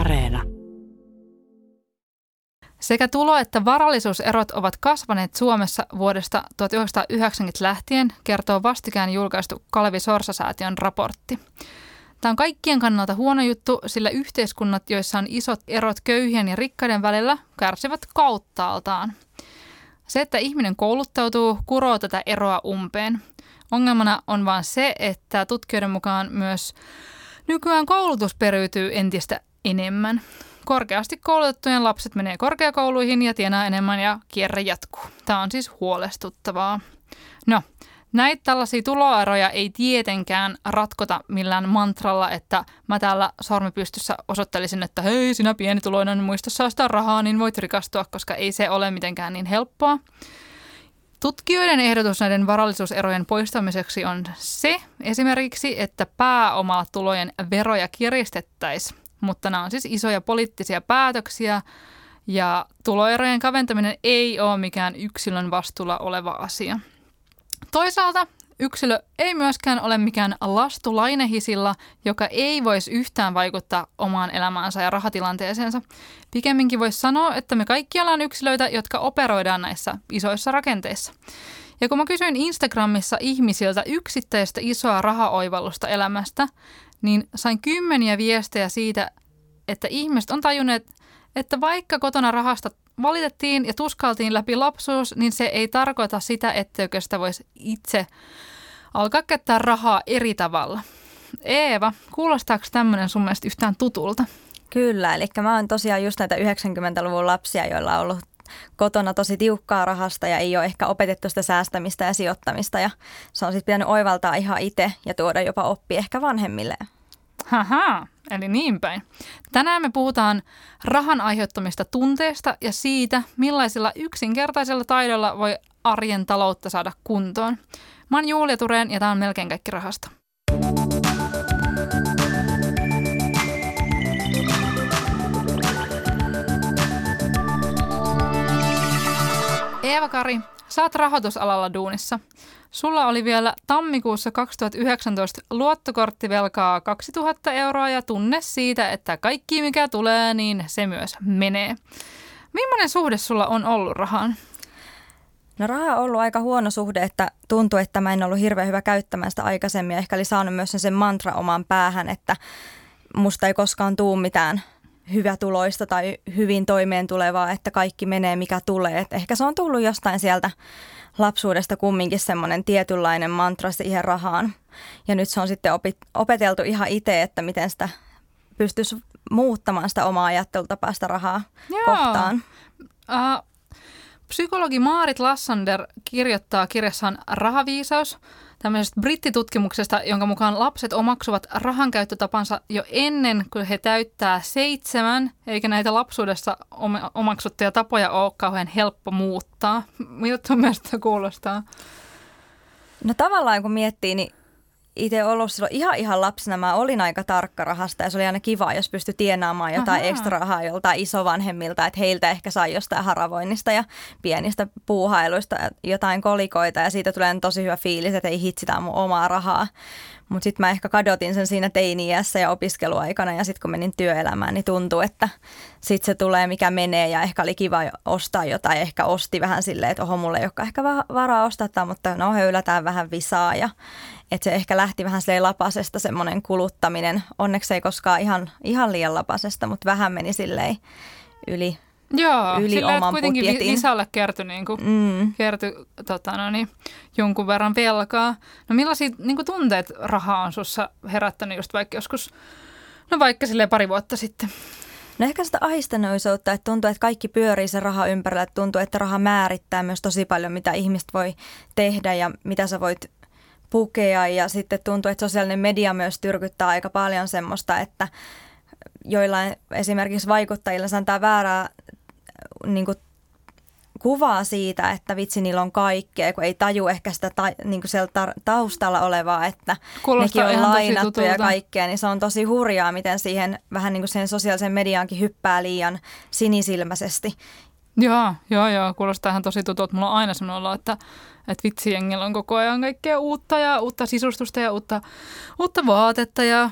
Areena. Sekä tulo- että varallisuuserot ovat kasvaneet Suomessa vuodesta 1990 lähtien, kertoo vastikään julkaistu Kalevi Sorsa-säätiön raportti. Tämä on kaikkien kannalta huono juttu, sillä yhteiskunnat, joissa on isot erot köyhien ja rikkaiden välillä, kärsivät kauttaaltaan. Se, että ihminen kouluttautuu, kuroo tätä eroa umpeen. Ongelmana on vain se, että tutkijoiden mukaan myös nykyään koulutus periytyy entistä enemmän. Korkeasti koulutettujen lapset menee korkeakouluihin ja tienaa enemmän ja kierre jatkuu. Tämä on siis huolestuttavaa. No, näitä tällaisia tuloeroja ei tietenkään ratkota millään mantralla, että mä täällä sormipystyssä osoittelisin, että hei, sinä pienituloinen, muista säästää rahaa, niin voit rikastua, koska ei se ole mitenkään niin helppoa. Tutkijoiden ehdotus näiden varallisuuserojen poistamiseksi on se esimerkiksi, että pääomatulojen veroja kiristettäisiin, mutta nämä on siis isoja poliittisia päätöksiä ja tuloerojen kaventaminen ei ole mikään yksilön vastuulla oleva asia. Toisaalta yksilö ei myöskään ole mikään lastulainehisilla, joka ei voisi yhtään vaikuttaa omaan elämäänsä ja rahatilanteeseensa. Pikemminkin voisi sanoa, että me kaikki ollaan yksilöitä, jotka operoidaan näissä isoissa rakenteissa. Ja kun mä kysyin Instagramissa ihmisiltä yksittäistä isoa rahaoivallusta elämästä, niin sain kymmeniä viestejä siitä, että ihmiset on tajunneet, että vaikka kotona rahasta valitettiin ja tuskaltiin läpi lapsuus, niin se ei tarkoita sitä, etteikö sitä voisi itse alkaa käyttää rahaa eri tavalla. Eeva, kuulostaako tämmöinen sun mielestä yhtään tutulta? Kyllä, eli mä oon tosiaan just näitä 90-luvun lapsia, joilla on ollut kotona tosi tiukkaa rahasta ja ei ole ehkä opetettu sitä säästämistä ja sijoittamista. Ja se on sitten pitänyt oivaltaa ihan itse ja tuoda jopa oppi ehkä vanhemmilleen. Haha, eli niin päin. Tänään me puhutaan rahan aiheuttamista tunteista ja siitä, millaisilla yksinkertaisilla taidoilla voi arjen taloutta saada kuntoon. Mä oon Julia Thurén ja tää on Melkein kaikki rahasta. Eeva Kari, sä oot rahoitusalalla duunissa. Sulla oli vielä tammikuussa 2019 luottokorttivelkaa 2000 € ja tunne siitä, että kaikki mikä tulee, niin se myös menee. Millainen suhde sulla on ollut rahaan? No, raha on ollut aika huono suhde, että tuntuu, että mä en ollut hirveän hyvä käyttämään sitä aikaisemmin. Ehkä oli saanut myös sen mantra omaan päähän, että musta ei koskaan tuu mitään hyvätuloista tai hyvin toimeen tulevaa, että kaikki menee mikä tulee. Et ehkä se on tullut jostain sieltä lapsuudesta kumminkin semmoinen tietynlainen mantra siihen rahaan. Ja nyt se on sitten opeteltu ihan itse, että miten sitä pystyisi muuttamaan sitä omaa ajattelutapaa sitä rahaa kohtaan. Psykologi Maarit Lassander kirjoittaa kirjassaan Rahaviisaus tämmöisestä brittitutkimuksesta, jonka mukaan lapset omaksuvat rahankäyttötapansa jo ennen kuin he täyttää 7, eikä näitä lapsuudessa omaksuttuja tapoja ole kauhean helppo muuttaa. Miltä sun mielestä kuulostaa? No, tavallaan kun miettii, niin itse ollut silloin ihan lapsena, mä olin aika tarkka rahasta ja se oli aina kiva, jos pystyi tienaamaan jotain ekstra rahaa joltain isovanhemmilta, että heiltä ehkä sai jostain haravoinnista ja pienistä puuhailuista jotain kolikoita ja siitä tulee tosi hyvä fiilis, että ei hitsi, tää on mun omaa rahaa. Mutta sitten mä ehkä kadotin sen siinä teini-iässä ja opiskeluaikana ja sitten kun menin työelämään, niin tuntui, että sitten se tulee mikä menee ja ehkä oli kiva ostaa jotain. Ehkä osti vähän silleen, että oho, mulla ei olekaan ehkä varaa ostaa, mutta no höylätään vähän visaa ja että se ehkä lähti vähän silleen lapasesta semmoinen kuluttaminen. Onneksi ei koskaan ihan liian lapasesta, mutta vähän meni silleen yli. Joo, sillä on kuitenkin lisälle kertyi jonkun verran velkaa. No, millaisia tunteet raha on sussa herättänyt just vaikka joskus, no vaikka silleen pari vuotta sitten? No, ehkä sitä ahdistuneisuutta, että tuntuu, että kaikki pyörii se raha ympärillä. Että tuntuu, että raha määrittää myös tosi paljon, mitä ihmiset voi tehdä ja mitä sä voit pukea. Ja sitten tuntuu, että sosiaalinen media myös tyrkyttää aika paljon semmoista, että joillain esimerkiksi vaikuttajilla sanotaan väärää niin kuin kuvaa siitä, että vitsi, niillä on kaikkea, kun ei taju ehkä sitä taustalla olevaa, että kuulostaa nekin on lainattu ja kaikkea, niin se on tosi hurjaa, miten siihen vähän niin kuin siihen sosiaaliseen mediaankin hyppää liian sinisilmäisesti. Joo, kuulostaa ihan tosi tutulta. Mulla on aina sellainen olo, että vitsi, jengillä on koko ajan kaikkea uutta ja uutta sisustusta ja uutta vaatetta ja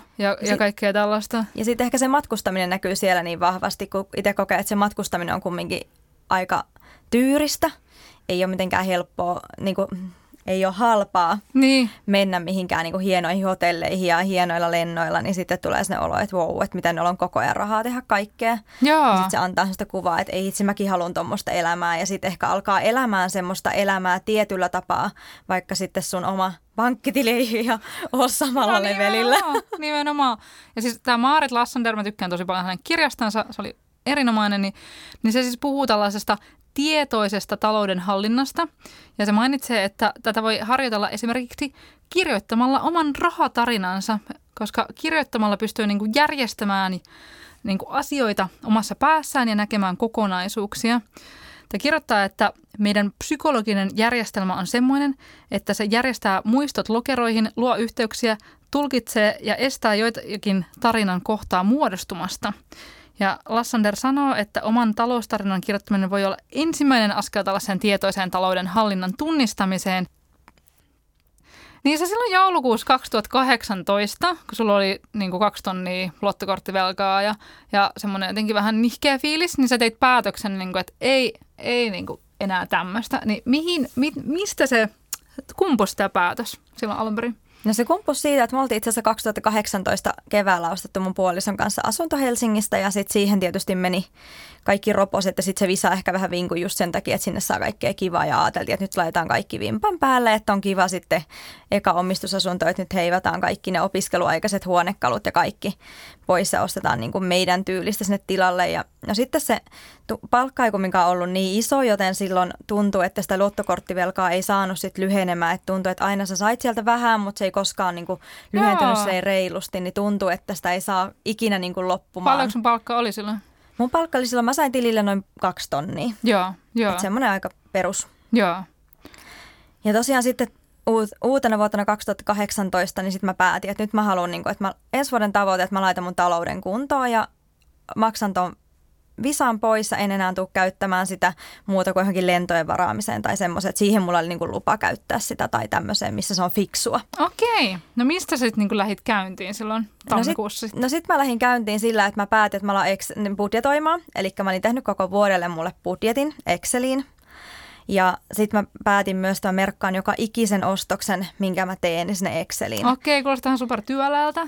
kaikkea tällaista. Ja sitten ehkä se matkustaminen näkyy siellä niin vahvasti, kun itse kokee, että se matkustaminen on kumminkin aika tyyristä. Ei ole mitenkään helppoa, niin kuin, ei ole halpaa mennä mihinkään niin kuin hienoihin hotelleihin ja hienoilla lennoilla, niin sitten tulee sinne olo, että wow, että miten on koko ajan rahaa tehdä kaikkea. Ja sitten se antaa sitä kuvaa, että ei itse mäkin haluan tuommoista elämää ja sitten ehkä alkaa elämään semmoista elämää tietyllä tapaa, vaikka sitten sun oma pankkitili ja ole samalla levelillä. Nimenomaan. Ja siis tämä Maarit Lassander, mä tykkään tosi paljon hänen kirjastansa, se oli erinomainen, niin se siis puhuu tällaisesta tietoisesta taloudenhallinnasta. Ja se mainitsee, että tätä voi harjoitella esimerkiksi kirjoittamalla oman rahatarinansa, koska kirjoittamalla pystyy niin kuin järjestämään niin kuin asioita omassa päässään ja näkemään kokonaisuuksia. Tämä kirjoittaa, että meidän psykologinen järjestelmä on semmoinen, että se järjestää muistot lokeroihin, luo yhteyksiä, tulkitsee ja estää joitakin tarinan kohtaa muodostumasta. Ja Lassander sanoo, että oman taloustarinan kirjoittaminen voi olla ensimmäinen askel tällaiseen tietoiseen talouden hallinnan tunnistamiseen. Niin se silloin joulukuussa 2018, kun sulla oli niin kuin 2 000 € luottokorttivelkaa ja semmoinen jotenkin vähän nihkeä fiilis, niin sä teit päätöksen, niin kuin, että ei niin kuin enää tämmöistä. Niin mistä se kumpusi tämä päätös silloin alun perin? No se kumpui siitä, että me oltiin itse asiassa 2018 keväällä ostettu mun puolison kanssa asunto Helsingistä ja sitten siihen tietysti meni kaikki roposet ja sitten se visa ehkä vähän vinkui just sen takia, että sinne saa kaikkea kivaa ja ajateltiin, että nyt laitetaan kaikki vimpan päälle, että on kiva sitten eka omistusasunto, että nyt heivataan kaikki ne opiskeluaikaiset huonekalut ja kaikki pois ja ostetaan niin kuin meidän tyylistä sinne tilalle. Ja no sitten se palkka ei kumminkaan ollut niin iso, joten silloin tuntui, että sitä luottokorttivelkaa ei saanut sitten lyhenemään, että tuntui, että aina sä sait sieltä vähän, mutta se ei koskaan niin kuin lyhentynyt, se ei reilusti, niin tuntuu, että sitä ei saa ikinä niin kuin loppumaan. Paljonko sun palkka oli silloin? Mun palkka oli silloin, mä sain tilille noin 2 000 €. Joo. Että semmoinen aika perus. Joo. Ja tosiaan sitten uutena vuotena 2018, niin sitten mä päätin, että nyt mä haluan, niin kuin, että mä ensi vuoden tavoite, että mä laitan mun talouden kuntoon ja maksan ton visan pois ja en enää tule käyttämään sitä muuta kuin johonkin lentojen varaamiseen tai semmoiseen, että siihen mulla oli niin kuin lupa käyttää sitä tai tämmöiseen, missä se on fiksua. Okei. No mistä sä sitten niin kuin lähdit käyntiin silloin tammikuussa? No sitten mä lähdin käyntiin sillä, että mä päätin, että mä aloin budjetoimaan. Eli mä olin tehnyt koko vuodelle mulle budjetin Exceliin. Ja sitten mä päätin myös, että mä merkkaan joka ikisen ostoksen, minkä mä teen sinne Exceliin. Okei, kuulostaa ihan supertyöläältä.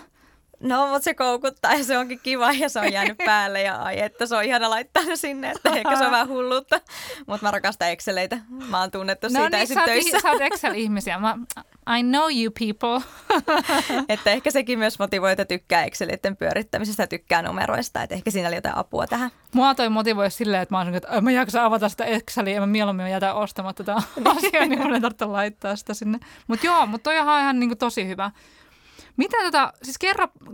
No, mutta se koukuttaa ja se onkin kiva ja se on jäänyt päälle ja ai, että se on ihana laittaa sinne, että ehkä se on vähän hulluutta. Mutta mä rakastan Exceleitä. Mä oon tunnettu siitä töissä. Sä oot Excel-ihmisiä. I know you people. Että ehkä sekin myös motivoi, että tykkää Excelitten pyörittämisestä ja tykkää numeroista. Että ehkä siinä oli jotain apua tähän. Mua toi motivoi silleen, että mä oon sanonut, että mä jaksan avata sitä Exceliä ja mä mieluummin jätän ostamatta tätä asiaa, niin mun ei tarvitse laittaa sitä sinne. Mutta joo, mutta toi on ihan niin tosi hyvä. Mitä siis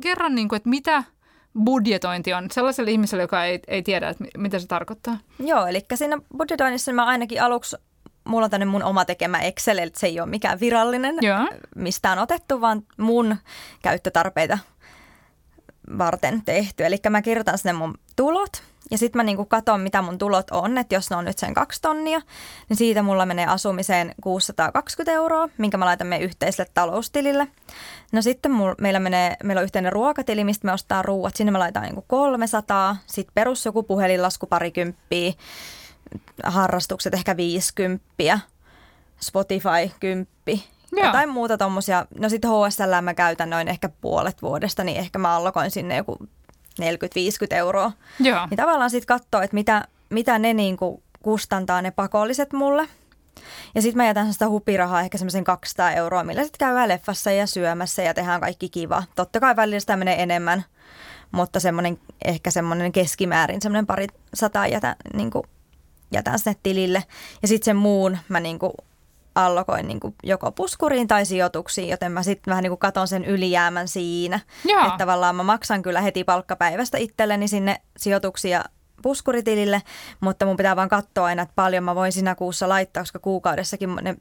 kerran niin kuin, että mitä budjetointi on sellaiselle ihmiselle, joka ei tiedä, että mitä se tarkoittaa? Joo, eli siinä budjetoinnissa mä ainakin aluksi, mulla on tänne mun oma tekemä Excel, eli se ei ole mikään virallinen, mistään otettu, vaan mun käyttötarpeita varten tehty. Eli mä kirjoitan sinne mun tulot. Ja sitten mä niinku katson, mitä mun tulot on, että jos ne on nyt sen 2 000 €, niin siitä mulla menee asumiseen 620 €, minkä mä laitan meidän yhteiselle taloustilille. No sitten meillä on yhteinen ruokatili, mistä me ostaa ruuat, sinne mä laitan niinku 300, sitten perus joku puhelinlasku parikymppiä, harrastukset ehkä 50, Spotify 10. Jotain muuta tommosia. No sitten HSL mä käytän noin ehkä puolet vuodesta, niin ehkä mä allokoin sinne joku 40-50 €. Joo. Niin tavallaan sitten katsoo, että mitä ne niinku kustantaa ne pakolliset mulle. Ja sitten mä jätän sitä hupirahaa ehkä semmoisen 200 €, millä sitten käydään leffassa ja syömässä ja tehdään kaikki kiva. Totta kai välillä sitä menee enemmän, mutta ehkä semmoinen keskimäärin semmoinen 200 € jätän sinne tilille. Ja sitten sen muun mä niinku allokoin niin kuin joko puskuriin tai sijoituksiin, joten mä sitten vähän niin kuin katon sen ylijäämän siinä. Joo. Että tavallaan mä maksan kyllä heti palkkapäivästä itselleni sinne sijoituksia puskuritilille, mutta mun pitää vaan katsoa aina, että paljon mä voin siinä kuussa laittaa, koska kuukaudessakin ne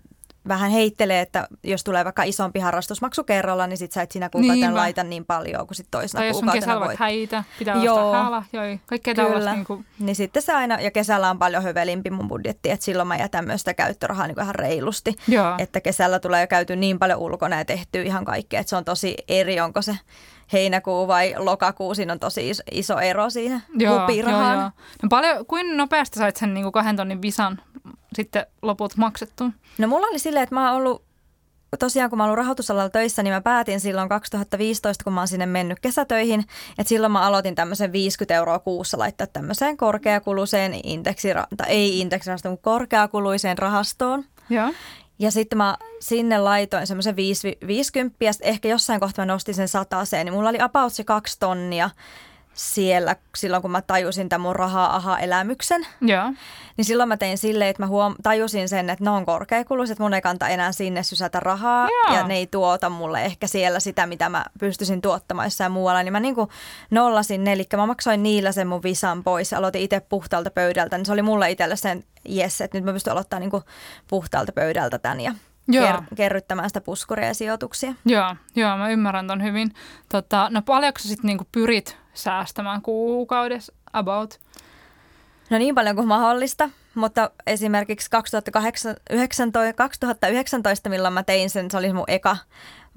vähän heittelee, että jos tulee vaikka isompi harrastusmaksu kerralla, niin sit sä et siinä kuukautena niin, laita niin paljon kuin sit toisena kuukautena voit. Tai jos on kesällä häitä, pitää ostaa häälahjoja, kaikkea tällaista. Niin sitten se aina, ja kesällä on paljon hövelimpi mun budjetti, että silloin mä jätän myös sitä käyttörahaa niin kuin ihan reilusti. Joo. Että kesällä tulee jo käyty niin paljon ulkona ja tehtyä ihan kaikkea, että se on tosi eri, onko se heinäkuu vai lokakuu, siinä on tosi iso ero siihen hupirahaan. No paljon, kuinka nopeasti sait sen niin kuin 2 000 visan sitten loput maksettu? No mulla oli silleen, että mä oon ollut, tosiaan kun mä oon ollut rahoitusalalla töissä, niin mä päätin silloin 2015, kun mä oon sinne mennyt kesätöihin, että silloin mä aloitin tämmöisen 50 € kuussa laittaa tämmöiseen korkeakuluiseen ei indeksirahastoon, mutta korkeakuluiseen rahastoon. Joo. Ja sitten mä sinne laitoin semmoisen 50, ja ehkä jossain kohtaa mä nostin sen 100, niin mulla oli about se 2 000 siellä silloin, kun mä tajusin tämän mun raha-aha-elämyksen. Joo. Niin silloin mä tein silleen, että mä tajusin sen, että ne on korkeakuluiset, mun ei kannata enää sinne sysätä rahaa, joo, ja ne ei tuota mulle ehkä siellä sitä, mitä mä pystyisin tuottamaan jossain muualla. Niin mä niin kuin nollasin ne, eli mä maksoin niillä sen mun visan pois, aloitin itse puhtaalta pöydältä, niin se oli mulle itselle sen, jes, että nyt mä pystyn aloittamaan niin kuin puhtaalta pöydältä tämän ja kerryttämään sitä puskuria ja sijoituksia. Joo, mä ymmärrän ton hyvin. No paljonko sä sitten niinku pyrit säästämään kuukaudessa about? No niin paljon kuin mahdollista, mutta esimerkiksi 2019, milloin mä tein sen, se oli mun eka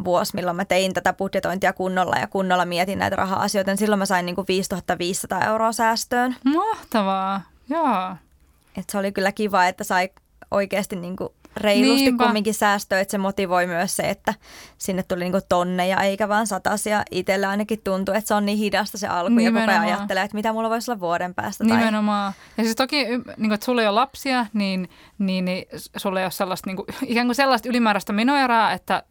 vuosi, milloin mä tein tätä budjetointia kunnolla ja kunnolla mietin näitä raha-asioita, niin silloin mä sain niinku 5 500 € säästöön. Mahtavaa, joo. Et se oli kyllä kiva, että sai oikeasti niinku reilusti kumminkin säästöä, että se motivoi myös se, että sinne tuli niinku tonneja eikä vaan satasia. Itsellä ainakin tuntuu, että se on niin hidasta se alku, nimenomaan, ja koko ajan ajattelee, että mitä mulla voisi olla vuoden päästä. Nimenomaan. Tai... Ja siis toki, niinku, että sulla ei ole lapsia, niin sulla ei ole sellaista, niinku, ikään kuin sellaista ylimääräistä menoerää, että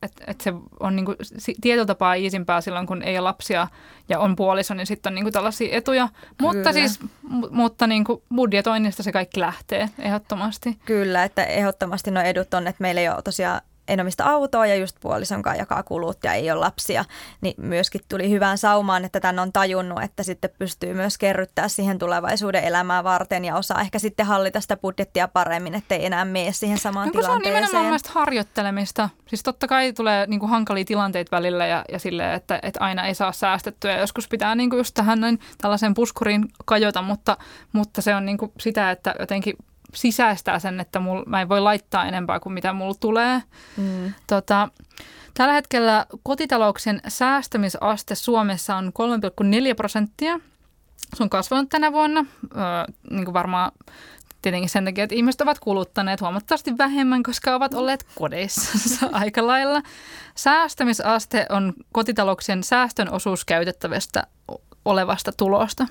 se on niinku, tietyllä tapaa iisimpää silloin, kun ei ole lapsia ja on puoliso, niin sitten on niinku, tällaisia etuja. Mutta siis mutta budjetoinnista se kaikki lähtee ehdottomasti. Kyllä, että ehdottomasti no edut on, että meillä ei ole tosiaan enomista autoa ja just puolisonkaan jakaa kulut ja ei ole lapsia, niin myöskin tuli hyvään saumaan, että tämän on tajunnut, että sitten pystyy myös kerryttää siihen tulevaisuuden elämää varten ja osaa ehkä sitten hallita sitä budjettia paremmin, ettei enää mene siihen samaan tilanteeseen. Se on nimenomaan mielestäni harjoittelemista. Siis totta kai tulee niinku hankalia tilanteita välillä ja silleen, että aina ei saa säästettyä ja joskus pitää niinku just tähän noin tällaiseen puskuriin kajota, mutta se on niinku sitä, että jotenkin sisäistää sen, että mä en voi laittaa enempää kuin mitä mulla tulee. Mm. Tällä hetkellä kotitalouksien säästämisaste Suomessa on 3,4%. Se on kasvanut tänä vuonna, niin kuin varmaan tietenkin sen takia, että ihmiset ovat kuluttaneet huomattavasti vähemmän, koska ovat olleet kodeissa aika lailla. Säästämisaste on kotitalouksien säästön osuus käytettävästä olevasta tulosta.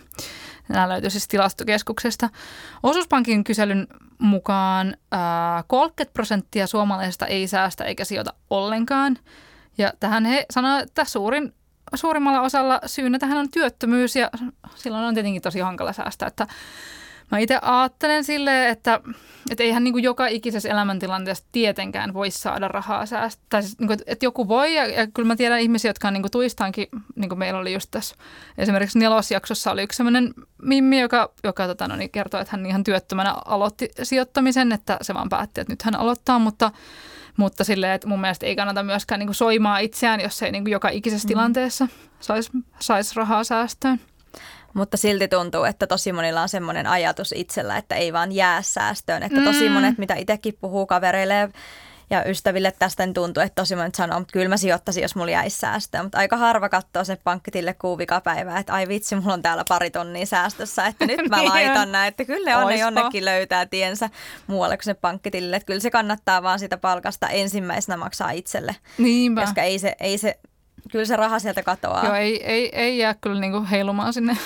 Nämä löytyy siis Tilastokeskuksesta. Osuuspankin kyselyn mukaan 30% suomalaisista ei säästä eikä sijoita ollenkaan. Ja tähän he sanovat, että suurimmalla osalla syynä tähän on työttömyys ja silloin on tietenkin tosi hankala säästää. Että mä itse ajattelen silleen, että eihän niin kuin joka ikisessä elämäntilanteessa tietenkään voi saada rahaa säästää. Siis, niin kuin, että joku voi, ja kyllä mä tiedän ihmisiä, jotka on niin kuin tuistaankin, niin kuin meillä oli just tässä esimerkiksi 4. jaksossa oli yksi sellainen mimmi, joka kertoi, että hän ihan työttömänä aloitti sijoittamisen, että se vaan päätti, että nyt hän aloittaa, mutta silleen, että mun mielestä ei kannata myöskään niin kuin soimaa itseään, jos ei niin kuin joka ikisessä tilanteessa saisi rahaa säästöön. Mutta silti tuntuu, että tosi monilla on semmoinen ajatus itsellä, että ei vaan jää säästöön. Että tosi monet, mitä itsekin puhuu kavereille ja ystäville tästä, niin tuntuu, että tosi monet sanoo, että kyllä mä sijoittaisin, jos mulla jäisi säästöön. Mutta aika harva katsoo sen pankkitille kuuvikapäivää, että ai vitsi, mulla on täällä 2 000 € säästössä, että nyt mä laitan näin. Että kyllä ne jonnekin löytää tiensä muualle kuin sen pankkitille. Että kyllä se kannattaa vaan sitä palkasta ensimmäisenä maksaa itselle. Niinpä. Koska ei se kyllä se raha sieltä katoaa. Joo, ei jää kyllä niinku heilumaan sinne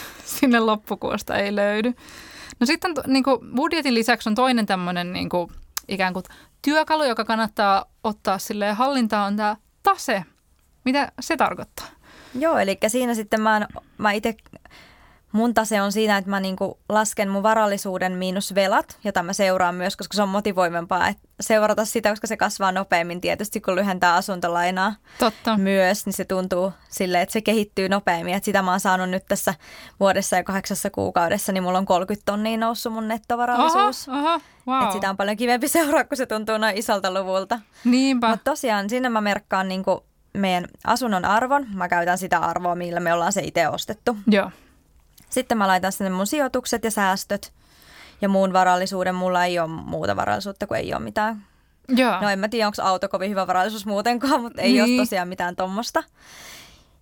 loppukuosta, ei löydy. No sitten niinku budjetin lisäksi on toinen tämmöinen niinku ikään kuin työkalu, joka kannattaa ottaa silleen hallintaan, on tämä tase. Mitä se tarkoittaa? Joo, eli siinä sitten mä itse... mun tase on siinä, että mä niinku lasken mun varallisuuden miinus velat, jota mä seuraan myös, koska se on motivoivempaa seurata sitä, koska se kasvaa nopeammin tietysti, kun lyhentää asuntolainaa. Totta. Myös, niin se tuntuu silleen, että se kehittyy nopeammin. Et sitä mä oon saanut nyt tässä vuodessa ja 8 kuukaudessa, niin mulla on 30 000 noussut mun nettovarallisuus. Oho, wow. Et sitä on paljon kivempi seuraa, kun se tuntuu noin isolta luvulta. Niinpä. Mutta tosiaan siinä mä merkkaan niinku meidän asunnon arvon. Mä käytän sitä arvoa, millä me ollaan se itse ostettu. Joo. Sitten mä laitan sinne mun sijoitukset ja säästöt ja muun varallisuuden. Mulla ei ole muuta varallisuutta, kun ei ole mitään. Joo. No en mä tiedä, onko auto kovin hyvä varallisuus muutenkaan, mutta ei ole tosiaan mitään tommosta.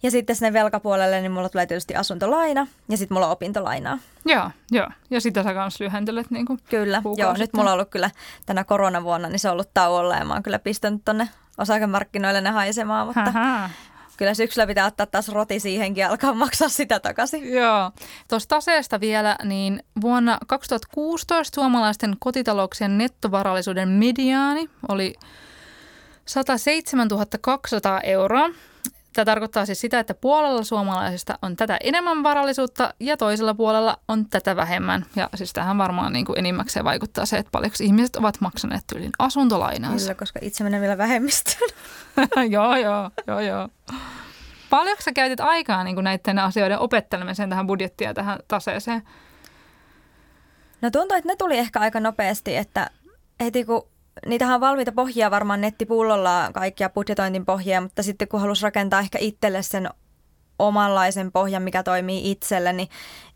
Ja sitten sinne velkapuolelle, niin mulla tulee tietysti asuntolaina ja sitten mulla on opintolainaa. Joo, joo. Ja sitä sä kanssa lyhentelet niin kuin kyllä, joo. Nyt mulla on ollut kyllä tänä koronavuonna, niin se on ollut tauolla ja mä oon kyllä pistänyt tonne osakemarkkinoille ne haisemaan, mutta... Aha. Kyllä syksyllä pitää ottaa taas roti siihenkin ja alkaa maksaa sitä takaisin. Joo. Tuosta taseesta vielä, niin vuonna 2016 suomalaisten kotitalouksien nettovarallisuuden mediaani oli 107 200 euroa. Tämä tarkoittaa siis sitä, että puolella suomalaisista on tätä enemmän varallisuutta ja toisella puolella on tätä vähemmän. Ja siis tähän varmaan niin kuin enimmäkseen vaikuttaa se, että paljonko ihmiset ovat maksaneet tyylin asuntolainaansa. Kyllä, koska itse menen vielä vähemmistöön. Joo. Paljonko sä käytit aikaa niin kuin näiden asioiden opettelemiseen tähän budjettiin ja tähän taseeseen? No tuntuu, että ne tuli ehkä aika nopeasti, että heti kun... Niitähän on valmiita pohjia varmaan nettipullolla, kaikkia budjetointin pohjia, mutta sitten kun halusi rakentaa ehkä itselle sen omanlaisen pohjan, mikä toimii itselle, niin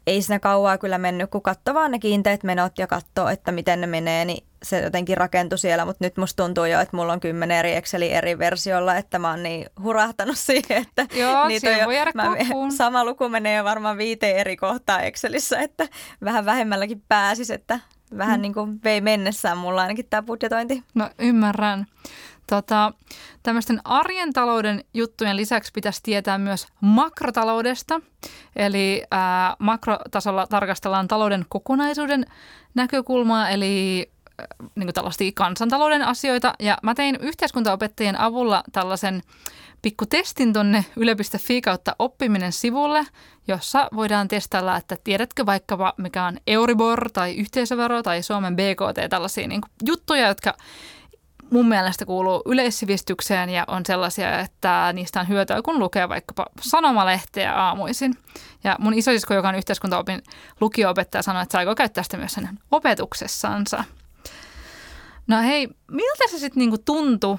ei siinä kauaa kyllä mennyt, kun katsoi vaan ne kiinteät menot ja katsoo, että miten ne menee, niin se jotenkin rakentui siellä, mutta nyt musta tuntuu jo, että mulla on 10 eri Excelin eri versiolla, että mä oon niin hurahtanut siihen, että joo, niitä on jo, sama luku menee jo varmaan 5 eri kohtaa Excelissä, että vähän vähemmälläkin pääsisi, että... Vähän niin kuin vei mennessään mulla ainakin tämä budjetointi. No ymmärrän. Tämmöisten arjen talouden juttujen lisäksi pitäisi tietää myös makrotaloudesta. Eli makrotasolla tarkastellaan talouden kokonaisuuden näkökulmaa, eli niin kuin tällaisia kansantalouden asioita. Ja mä tein yhteiskuntaopettajien avulla tällaisen pikkutestin tonne yle.fi/oppiminen-sivulle, jossa voidaan testailla, että tiedätkö vaikkapa mikä on Euribor tai yhteisövero tai Suomen BKT, tällaisia niin kuin juttuja, jotka mun mielestä kuuluu yleissivistykseen ja on sellaisia, että niistä on hyötyä, kun lukee vaikkapa sanomalehteä aamuisin. Ja mun isosisko, joka on yhteiskuntaopin lukio-opettaja, sanoi, että se aikoo käyttää sitä myös hänen opetuksessansa. No hei, miltä se sitten niinku tuntui?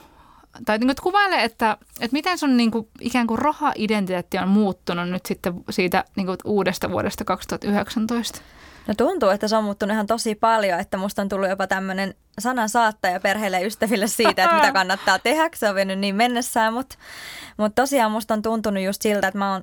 Tai niinku kuvaile, että miten sun niinku ikään kuin raha-identiteetti on muuttunut nyt sitten siitä niinku uudesta vuodesta 2019? No tuntuu, että se on muuttunut ihan tosi paljon, että musta on tullut jopa tämmöinen sanansaattaja perheelle ja ystäville siitä, että mitä kannattaa tehdä. Se on mennyt niin mennessään, mutta tosiaan musta on tuntunut just siltä, että mä oon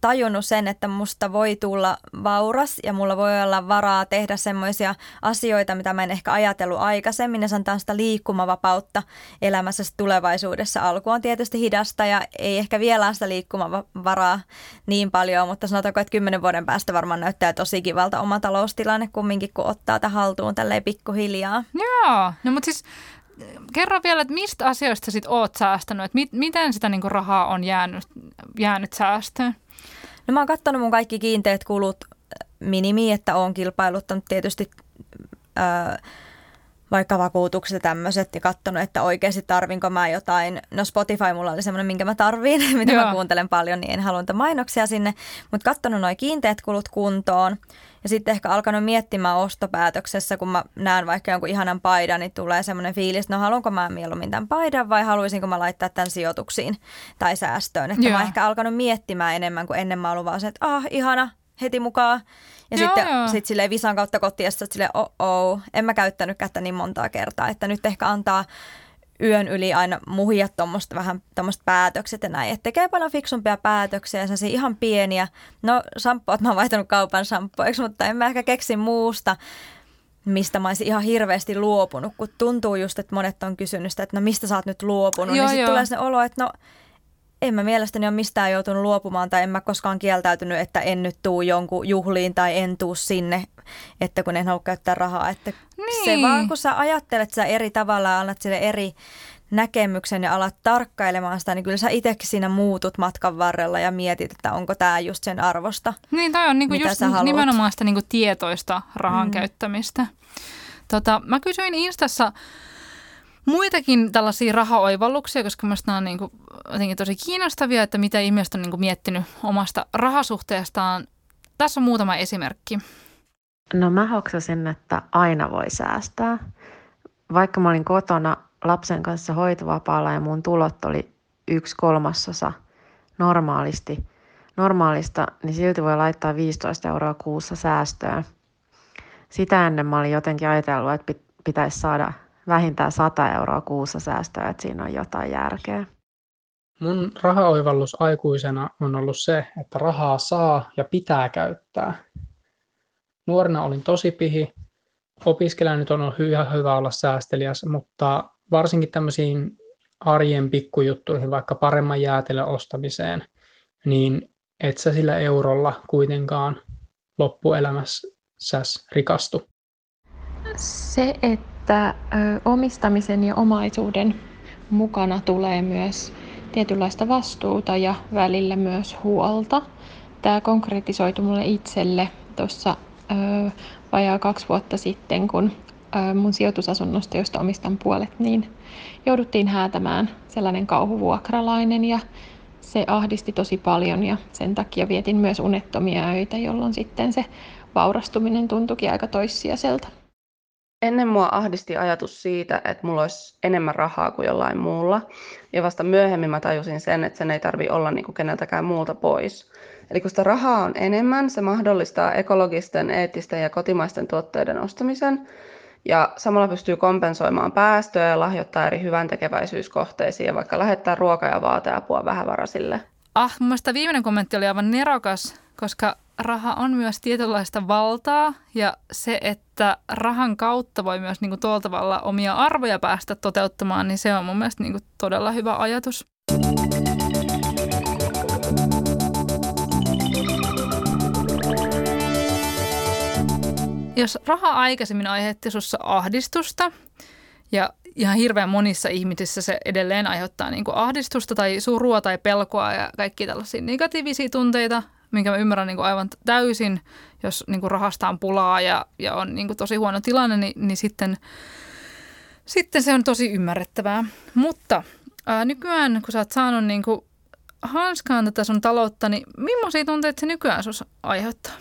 tajunnut sen, että musta voi tulla vauras ja mulla voi olla varaa tehdä semmoisia asioita, mitä mä en ehkä ajatellut aikaisemmin. Ja se antaa sitä liikkumavapautta elämässä tulevaisuudessa. Alku on tietysti hidasta ja ei ehkä vielä sitä liikkumavaraa niin paljon, mutta sanotaanko, että 10 vuoden päästä varmaan näyttää tosi kivalta oma taloustilanne kumminkin, kun ottaa tämän haltuun tälleen pikkuhiljaa. Joo, no mutta siis... Kerro vielä, että mistä asioista sit oot säästänyt? Että miten sitä niinku rahaa on jäänyt säästöön? No mä oon katsonut mun kaikki kiinteät kulut minimiin, että oon kilpailuttanut tietysti vaikka vakuutukset ja tämmöiset ja katsonut, että oikeasti tarvinko mä jotain. No Spotify mulla oli semmoinen, minkä mä tarviin, mitä mä kuuntelen paljon, niin en halua mainoksia sinne. Mutta katsonut noi kiinteät kulut kuntoon ja sitten ehkä alkanut miettimään ostopäätöksessä, kun mä näen vaikka jonkun ihanan paidan, niin tulee semmoinen fiilis, että no haluanko mä mieluummin tämän paidan vai haluaisinko mä laittaa tämän sijoituksiin tai säästöön. Että mä ehkä alkanut miettimään enemmän kuin ennen mä olin vaan se, että ihana. Heti mukaan. Ja joo, sitten sit silleen visan kautta kotiessa silleen en mä käyttänyt kättä niin montaa kertaa, että nyt ehkä antaa yön yli aina muhia tuommoista päätökset ja näin. Että tekee paljon fiksumpia päätöksiä ja sellaisia ihan pieniä. No samppuot mä oon vaihtanut kaupan samppuiksi, mutta en mä ehkä keksi muusta, mistä mä olisin ihan hirveästi luopunut, kun tuntuu just, että monet on kysynyt sitä, että no mistä sä oot nyt luopunut, niin sitten tulee se olo, että no... En mä mielestäni ole mistään joutunut luopumaan tai en mä koskaan kieltäytynyt, että en nyt tuu jonkun juhliin tai en tuu sinne, että kun en halua käyttää rahaa. Että niin. Se vaan kun sä ajattelet sitä eri tavalla ja annat sille eri näkemyksen ja alat tarkkailemaan sitä, niin kyllä sä itsekin siinä muutut matkan varrella ja mietit, että onko tämä just sen arvosta. Niin, toi on niinku just nimenomaan sitä niinku tietoista rahan käyttämistä. Mä kysyin Instassa muitakin tällaisia rahaoivalluksia, koska minusta nämä on niinku jotenkin tosi kiinnostavia, että mitä ihmiset on niinku miettinyt omasta rahasuhteestaan. Tässä on muutama esimerkki. No mä hoksasin, että aina voi säästää. Vaikka mä olin kotona lapsen kanssa hoitovapaalla ja mun tulot oli 1/3 normaalista, niin silti voi laittaa 15 euroa kuussa säästöön. Sitä ennen mä olin jotenkin ajatellut, että pitäisi saada vähintään 100 euroa kuussa säästöä, että siinä on jotain järkeä. Mun rahaoivallus aikuisena on ollut se, että rahaa saa ja pitää käyttää. Nuorena olin tosi pihi. Opiskelijana nyt on ollut hyvä olla säästeliäs, mutta varsinkin tämmöisiin arjen pikkujuttuihin, vaikka paremman jäätelön ostamiseen, niin et sä sillä eurolla kuitenkaan loppuelämässä rikastu. Se, että omistamisen ja omaisuuden mukana tulee myös tietynlaista vastuuta ja välillä myös huolta. Tämä konkretisoitu mulle itselle tuossa vajaa 2 vuotta sitten, kun mun sijoitusasunnosta, josta omistan puolet, niin jouduttiin häätämään sellainen kauhuvuokralainen ja se ahdisti tosi paljon ja sen takia vietin myös unettomia öitä, jolloin sitten se vaurastuminen tuntuikin aika toissijaiselta. Ennen mua ahdisti ajatus siitä, että mulla olisi enemmän rahaa kuin jollain muulla ja vasta myöhemmin mä tajusin sen, että sen ei tarvitse olla niin kuin keneltäkään muulta pois. Eli kun sitä rahaa on enemmän, se mahdollistaa ekologisten, eettisten ja kotimaisten tuotteiden ostamisen ja samalla pystyy kompensoimaan päästöjä ja lahjoittaa eri hyväntekeväisyyskohteisiin ja vaikka lähettää ruokaa ja vaateapua vähävaraisille. Mun mielestä viimeinen kommentti oli aivan nerokas, koska raha on myös tietynlaista valtaa ja se, että rahan kautta voi myös niin kuin tuolla tavalla omia arvoja päästä toteuttamaan, niin se on mun mielestä niin kuin todella hyvä ajatus. Jos raha aikaisemmin aiheutti sussa ahdistusta ja ihan hirveän monissa ihmisissä se edelleen aiheuttaa niin kuin ahdistusta tai surua tai pelkoa ja kaikki tällaisia negatiivisia tunteita, minkä mä ymmärrän niin kuin aivan täysin, jos niin kuin rahasta on pulaa ja on niin kuin tosi huono tilanne, niin sitten se on tosi ymmärrettävää. Mutta nykyään, kun sä oot saanut niin kuin hanskaan tätä sun taloutta, niin millaisia tunteita se nykyään sus aiheuttaa?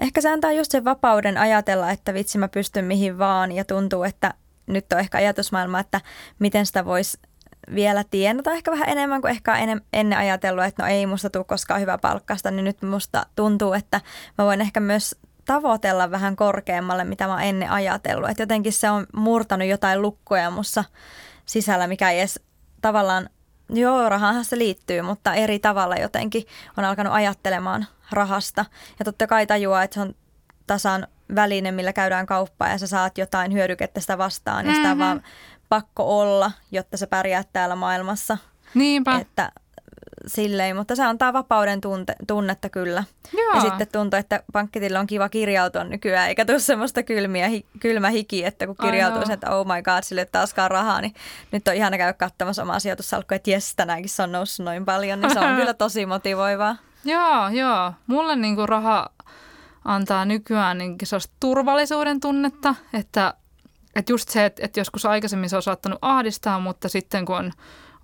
Ehkä se antaa just sen vapauden ajatella, että vitsi mä pystyn mihin vaan ja tuntuu, että nyt on ehkä ajatusmaailma, että miten sitä voisi vielä tienata ehkä vähän enemmän kuin ehkä ennen ajatellut, että no ei musta tule koskaan hyvä palkkasta, niin nyt musta tuntuu, että mä voin ehkä myös tavoitella vähän korkeammalle, mitä mä oon ennen ajatellut. Että jotenkin se on murtanut jotain lukkoja mussa sisällä, mikä ei edes tavallaan, joo rahaanhan se liittyy, mutta eri tavalla jotenkin on alkanut ajattelemaan rahasta. Ja totta kai tajuaa, että se on tasan väline, millä käydään kauppaa ja sä saat jotain hyödykettä sitä vastaan ja sitä on vaan pakko olla, jotta sä pärjäät täällä maailmassa. Niinpä. Että silleen, mutta se antaa vapauden tunnetta kyllä. Joo. Ja sitten tuntuu, että pankkitille on kiva kirjautua nykyään, eikä tule semmoista kylmä hiki, että kun kirjautuu sen, että oh my god, sille taaskaan rahaa, niin nyt on ihana käydä katsomassa omaa sijoitussalkkua, että jes, tänäänkin se on noussut noin paljon, niin se on kyllä tosi motivoivaa. Joo. Mulle niinku raha antaa nykyään niinku sellaista turvallisuuden tunnetta, että just se, että joskus aikaisemmin se on saattanut ahdistaa, mutta sitten kun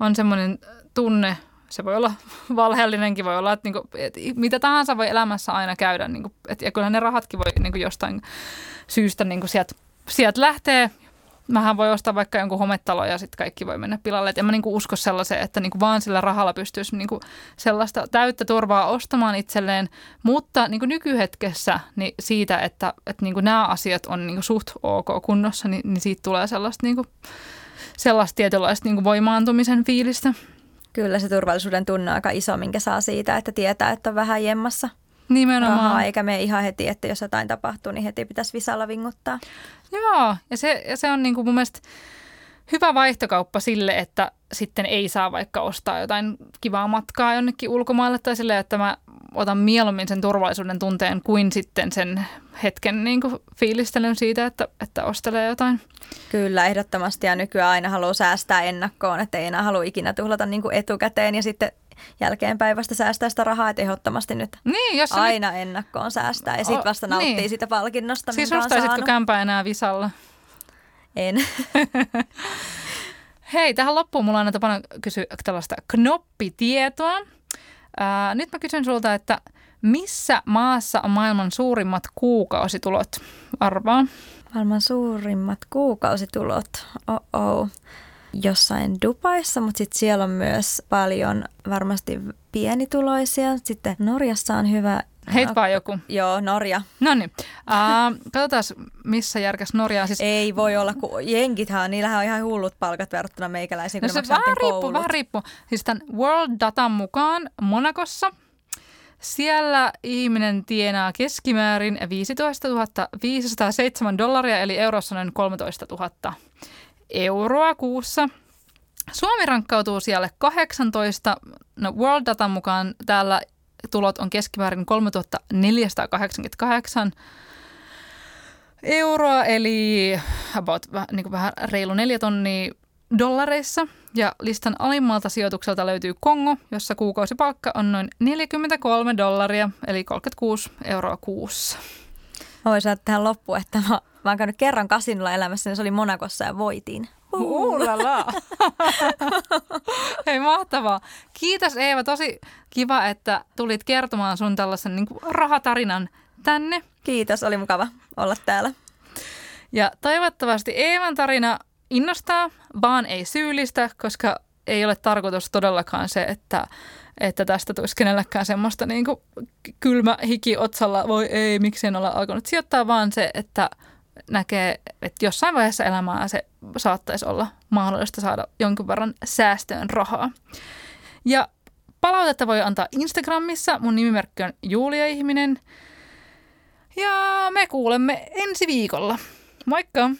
on semmoinen tunne, se voi olla valheellinenkin, voi olla, että niinku, et mitä tahansa voi elämässä aina käydä. Niinku, et, ja kyllähän ne rahatkin voi niinku jostain syystä niinku sieltä lähtee. Mähän voi ostaa vaikka jonkun hometalon ja sitten kaikki voi mennä pilalle. Et en mä niinku usko sellaiseen, että niinku vaan sillä rahalla pystyisi niinku sellaista täyttä turvaa ostamaan itselleen. Mutta niinku nykyhetkessä niin siitä, että niinku nämä asiat on niinku suht ok kunnossa, niin siitä tulee sellaista tietynlaista niinku voimaantumisen fiilistä. Kyllä se turvallisuuden tunne on aika iso, minkä saa siitä, että tietää, että on vähän jemmassa. Nimenomaan. Rahaa, eikä mene ihan heti, että jos jotain tapahtuu, niin heti pitäisi visalla vinguttaa. Joo, ja se on niin kuin mun mielestä hyvä vaihtokauppa sille, että sitten ei saa vaikka ostaa jotain kivaa matkaa jonnekin ulkomaille tai silleen, että mä otan mieluummin sen turvallisuuden tunteen kuin sitten sen hetken niin kuin fiilistelyn siitä, että ostelee jotain. Kyllä, ehdottomasti, ja nykyään aina haluaa säästää ennakkoon, että ei enää halua ikinä tuhlata niin kuin etukäteen ja sitten jälkeenpäin vasta säästää sitä rahaa, että ehdottomasti nyt niin, aina nyt ennakkoon säästää ja sitten vasta nauttii niin sitä palkinnosta, siis minkä on saanut. Siis ostaisitko kämpää enää visalla? En. Hei, tähän loppuun mulla on aina tapana kysyä tällaista knoppitietoa. Nyt mä kysyn sulta, että missä maassa on maailman suurimmat kuukausitulot? Arvaa. Maailman suurimmat kuukausitulot? Oh. Jossain Dubaissa, mutta sitten siellä on myös paljon varmasti pienituloisia. Sitten Norjassa on hyvä. Heit vaan joku. Joo, Norja. No niin. Katsotaan, missä järkäs Norjaa. Siis ei voi olla, kun jenkithän, niillähän on ihan hullut palkat verrattuna meikäläisiin, kun ne maksattiin koulut. No se vähän riippuu. Siis tämän World Datan mukaan Monakossa siellä ihminen tienaa keskimäärin $15,507, eli eurossa noin 13,000 euroa kuussa. Suomi rankkautuu siellä 18. No World Datan mukaan täällä tulot on keskimäärin 3,488 euroa, eli about niin kuin vähän reilu $4,000 Ja listan alimmalta sijoitukselta löytyy Kongo, jossa kuukausipalkka on noin $43, eli 36 euroa kuussa. Mä voin sanoa tähän loppuun, että mä oon käynyt kerran kasinolla elämässä, niin se oli Monakossa ja voitin. Hei, mahtavaa. Kiitos Eeva, tosi kiva, että tulit kertomaan sun tällaisen niin kuin rahatarinan tänne. Kiitos, oli mukava olla täällä. Ja toivottavasti Eevan tarina innostaa, vaan ei syyllistä, koska ei ole tarkoitus todellakaan se, että tästä tulisi kenellekään semmoista niin kuin kylmä hiki otsalla, voi ei, miksi en ole alkanut sijoittaa, vaan se, että näkee, että jossain vaiheessa elämää se saattaisi olla mahdollista saada jonkin verran säästöön rahaa. Ja palautetta voi antaa Instagramissa. Mun nimimerkki on Juliaihminen. Ja me kuulemme ensi viikolla. Moikka!